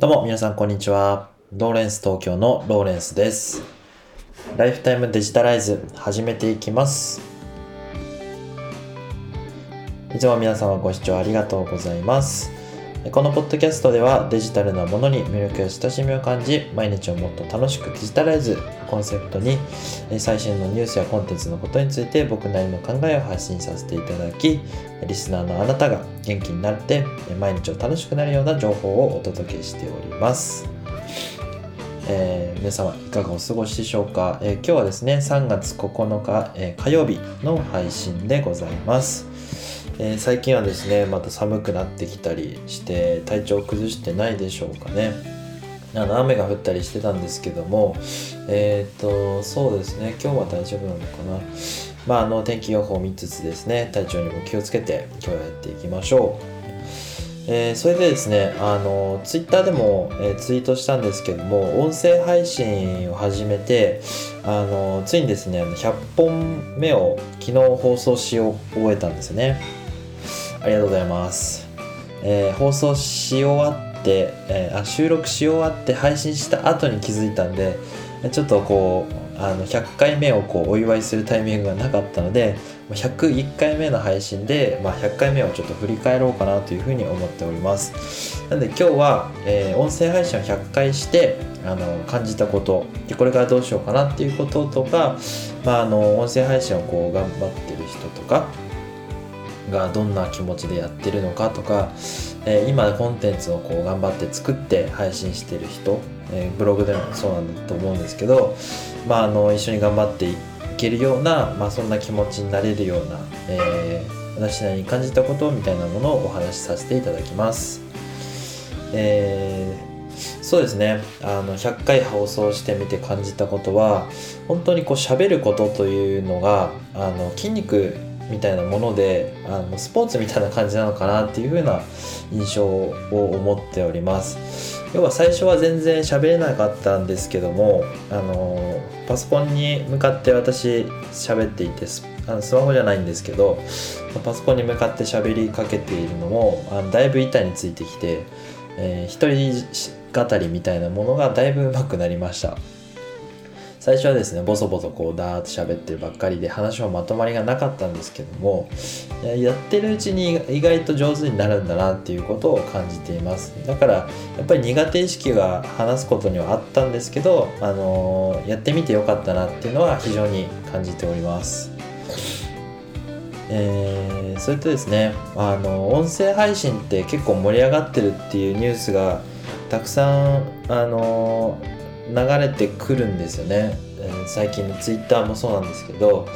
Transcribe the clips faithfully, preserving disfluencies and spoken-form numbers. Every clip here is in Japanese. どうも皆さんこんにちは。ローレンス東京のローレンスです。ライフタイムデジタライズ始めていきます。いつも皆様ご視聴ありがとうございます。このポッドキャストではデジタルなものに魅力や親しみを感じ、毎日をもっと楽しくデジタライズコンセプトに最新のニュースやコンテンツのことについて僕なりの考えを発信させていただき、リスナーのあなたが元気になって毎日を楽しくなるような情報をお届けしております。えー、皆様いかがお過ごしでしょうか。えー、今日はですねさんがつここのか、えー、火曜日の配信でございます。えー、最近はですねまた寒くなってきたりして体調を崩してないでしょうかね。あの雨が降ったりしてたんですけども、えー、っとそうですね今日は大丈夫なのかな。まああの天気予報を見つつですね体調にも気をつけて今日はやっていきましょう。えー、それでですねあのツイッターでも、えー、ツイートしたんですけども、音声配信を始めてあのついにですねひゃっぽんめを昨日放送し終えたんですよね。ありがとうございます。えー、放送し終わって、えー、あ収録し終わって配信した後に気づいたんで、ちょっとこうあのひゃっかいめをこうお祝いするタイミングがなかったので、ひゃくいっかいめの配信で、まあ、ひゃっかいめをちょっと振り返ろうかなというふうに思っております。なので今日は、えー、音声配信をひゃっかいしてあの感じたことで、これからどうしようかなっていうこととか、まあ、あの音声配信をこう頑張ってる人とかがどんな気持ちでやってるのかとか、えー、今コンテンツをこう頑張って作って配信してる人、えー、ブログでもそうなんだと思うんですけど、まあ、あの一緒に頑張っていっていけるような、まあ、そんな気持ちになれるような、えー、私なりに感じたことみたいなものをお話しさせていただきます。えー、そうですねあのひゃっかい放送してみて感じたことは、本当にこう喋ることというのがあの筋肉みたいなもので、あのスポーツみたいな感じなのかなっていう風な印象を思っております。要は最初は全然喋れなかったんですけども、あのパソコンに向かって私喋っていて、スあのスマホじゃないんですけどパソコンに向かって喋りかけているのもあのだいぶ板についてきて、えー、一人語りみたいなものがだいぶ上手くなりました。最初はですねボソボソこうダーッと喋ってるばっかりで話もまとまりがなかったんですけども、やってるうちに意外と上手になるんだなっていうことを感じています。だからやっぱり苦手意識が話すことにはあったんですけど、あのー、やってみてよかったなっていうのは非常に感じております。えー、それとですねあの音声配信って結構盛り上がってるっていうニュースがたくさんあのー流れてくるんですよね。えー、最近のツイッターもそうなんですけど、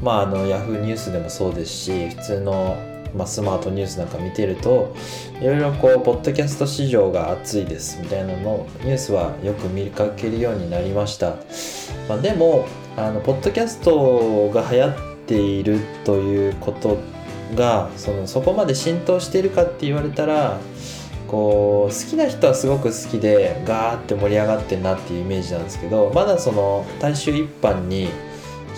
まあ、あのヤフーニュースでもそうですし、普通の、まあ、スマートニュースなんか見てるといろいろこうポッドキャスト市場が熱いですみたいなのニュースはよく見かけるようになりました。まあ、でもあのポッドキャストが流行っているということが その、そこまで浸透しているかって言われたら、こう好きな人はすごく好きでガーって盛り上がってるなっていうイメージなんですけど、まだその大衆一般に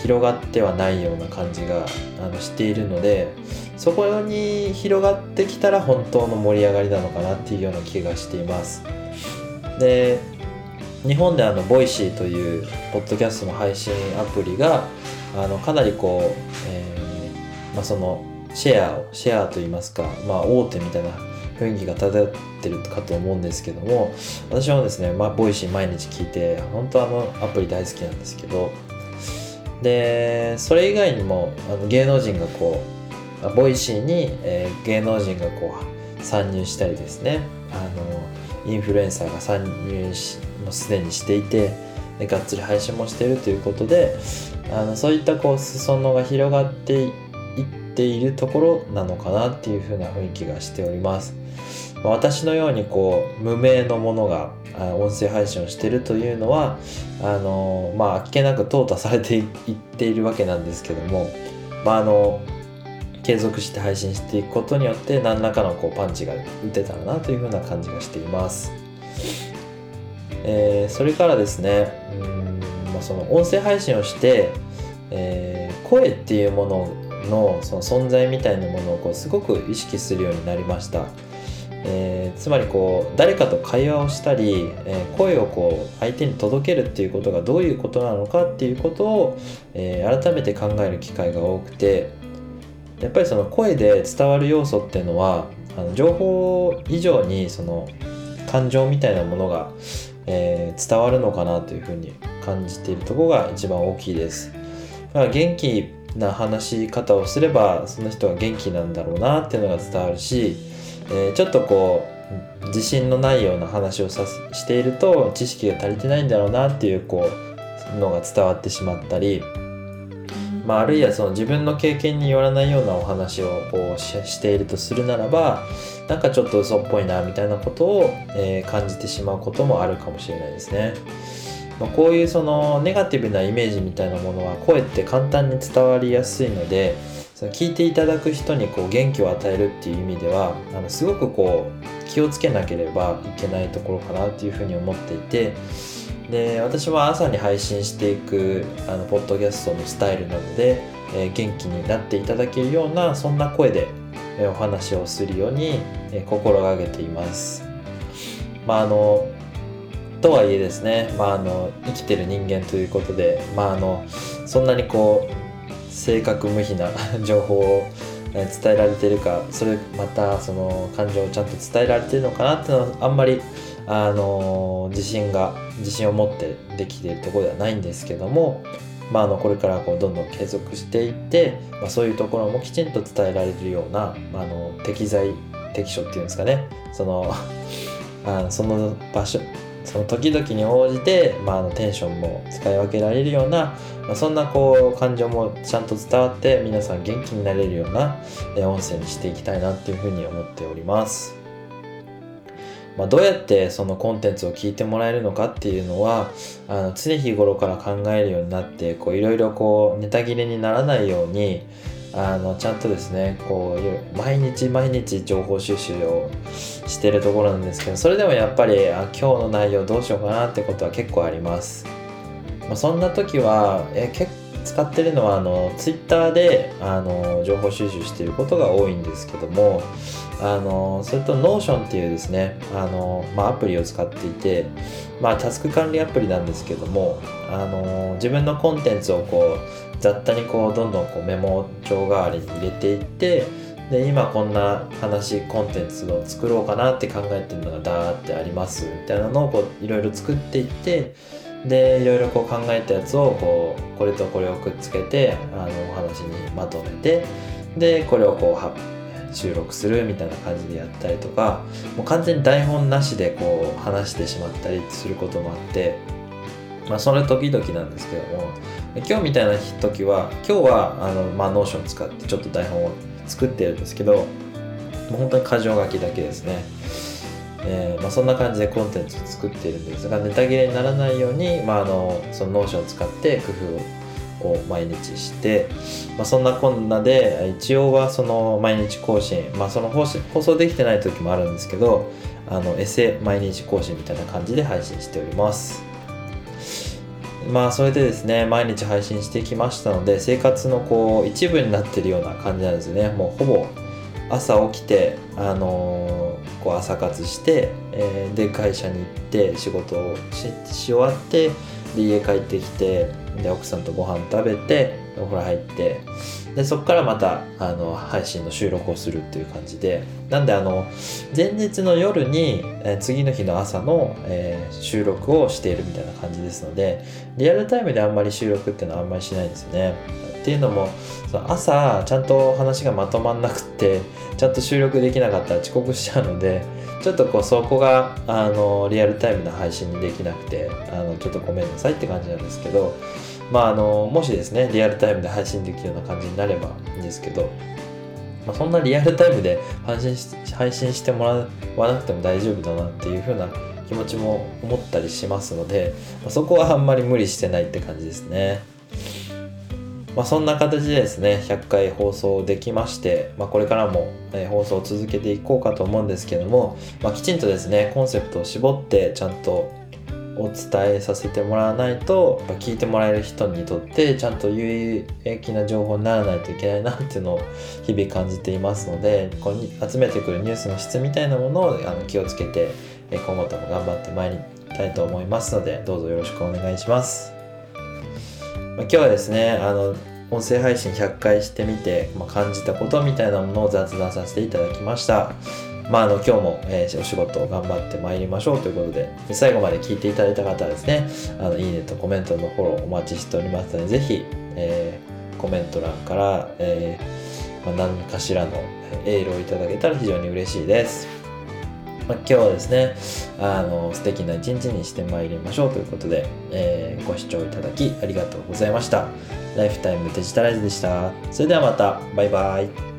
広がってはないような感じがあのしているので、そこに広がってきたら本当の盛り上がりなのかなっていうような気がしています。で、日本であのボイシーというポッドキャストの配信アプリがあのかなりこう、えーまあ、そのシェアをシェアといいますか、まあ、大手みたいな雰囲気が漂ってるかと思うんですけども、私もですね、まあ、ボイシー毎日聞いて本当あのアプリ大好きなんですけど、でそれ以外にもあの芸能人がこうボイシーに、えー、芸能人がこう参入したりですね、あのインフルエンサーが参入しもうすでにしていて、でがっつり配信もしているということで、あのそういったこう裾野が広がっていっているところなのかなっていう風な雰囲気がしております。私のようにこう無名のものが音声配信をしているというのは、あのまああっけなく淘汰されていっているわけなんですけども、まああの継続して配信していくことによって何らかのこうパンチが打てたらなというふうな感じがしています。えー、それからですねうーん、まあ、その音声配信をして、えー、声っていうものの、その存在みたいなものをこうすごく意識するようになりました。えー、つまりこう誰かと会話をしたり、えー、声をこう相手に届けるっていうことがどういうことなのかっていうことを、えー、改めて考える機会が多くて、やっぱりその声で伝わる要素っていうのはあの情報以上にその感情みたいなものが、えー、伝わるのかなというふうに感じているところが一番大きいです。まあ、元気な話し方をすればその人は元気なんだろうなっていうのが伝わるし、えー、ちょっとこう自信のないような話をさしていると知識が足りてないんだろうなっていうこうのが伝わってしまったり、まあ、あるいはその自分の経験によらないようなお話をこう し, しているとするならば、なんかちょっと嘘っぽいなみたいなことを、えー、感じてしまうこともあるかもしれないですね。まあ、こういうそのネガティブなイメージみたいなものは声って簡単に伝わりやすいので、その聞いていただく人にこう元気を与えるっていう意味ではあのすごくこう気をつけなければいけないところかなっていうふうに思っていて、で私は朝に配信していくあのポッドキャストのスタイルなので、えー、元気になっていただけるようなそんな声で、えー、お話をするように、えー、心がけています。まああのとはいえですね、まあ、あの生きてる人間ということで、まあ、あのそんなにこう正確無比な情報を伝えられているか、それまたその感情をちゃんと伝えられているのかなっていうのはあんまりあの自信が自信を持ってできているところではないんですけども、まあ、あのこれからこうどんどん継続していって、まあ、そういうところもきちんと伝えられるような、まあ、あの適材適所っていうんですかね、そのあのその場所その時々に応じて、まあ、あのテンションも使い分けられるような、まあ、そんなこう感情もちゃんと伝わって皆さん元気になれるような音声にしていきたいなっていうふうに思っております。まあ、どうやってそのコンテンツを聞いてもらえるのかっていうのはあの常日頃から考えるようになって、こういろいろこうネタ切れにならないようにあのちゃんとですねこう毎日毎日情報収集をしているところなんですけど、それでもやっぱりあ今日の内容どうしようかなってことは結構あります。まあ、そんな時はえ結構使ってるのはあの Twitter であの情報収集していることが多いんですけども、あのそれと Notion っていうですねあの、まあ、アプリを使っていて、まあ、タスク管理アプリなんですけども、あの自分のコンテンツをこう雑多にこうどんどんこうメモ帳代わりに入れていって、で今こんな話コンテンツを作ろうかなって考えてるのがダーってありますみたいなのをこういろいろ作っていって、でいろいろこう考えたやつをこうこれとこれをくっつけてあのお話にまとめて、でこれをこう収録するみたいな感じでやったりとか、もう完全に台本なしでこう話してしまったりすることもあって、まあ、それ時々なんですけども、今日みたいな時は今日はあの、まあ、Notion 使ってちょっと台本を作ってるんですけど、もう本当に箇条書きだけですね。えーまあ、そんな感じでコンテンツを作っているんですが、ネタ切れにならないように、まあ、あのその Notion を使って工夫を毎日して、まあ、そんなこんなで一応はその毎日更新、まあ、その放送できてない時もあるんですけど、あのエセ毎日更新みたいな感じで配信しております。まあそれでですね毎日配信してきましたので、生活のこう一部になっているような感じなんですよね。もうほぼ朝起きて、あのー、こう朝活して、えー、で会社に行って仕事を し, し終わってで家帰ってきて、で奥さんとご飯食べてお風呂入って、でそこからまたあの配信の収録をするっていう感じで、なんであの前日の夜に、えー、次の日の朝の、えー、収録をしているみたいな感じですので、リアルタイムであんまり収録っていうのはあんまりしないんですよね。っていうのも朝ちゃんと話がまとまんなくてちゃんと収録できなかったら遅刻しちゃうので、ちょっとこうそこがあのリアルタイムの配信にできなくて、あのちょっとごめんなさいって感じなんですけど、まああのもしですねリアルタイムで配信できるような感じになればいいんですけど、まあ、そんなリアルタイムで配信し、配信してもらわなくても大丈夫だなっていう風な気持ちも思ったりしますので、まあ、そこはあんまり無理してないって感じですね。まあ、そんな形でですねひゃっかい放送できまして、まあ、これからも、えー、放送を続けていこうかと思うんですけども、まあ、きちんとですねコンセプトを絞ってちゃんとお伝えさせてもらわないと、聞いてもらえる人にとってちゃんと有益な情報にならないといけないなっていうのを日々感じていますので、こう集めてくるニュースの質みたいなものをあの気をつけて今後とも頑張ってまいりたいと思いますので、どうぞよろしくお願いします。今日はですね、あの音声配信ひゃっかいしてみて、まあ、感じたことみたいなものを雑談させていただきました。まあ、あの今日も、えー、お仕事を頑張ってまいりましょうということで、最後まで聞いていただいた方はですね、あのいいねとコメントのフォローお待ちしておりますので、ぜひ、えー、コメント欄から、えーまあ、何かしらのエールをいただけたら非常に嬉しいです。まあ、今日はですね、あの素敵な一日にしてまいりましょうということで、えー、ご視聴いただきありがとうございました。ライフタイムデジタライズでした。それではまた、バイバイ。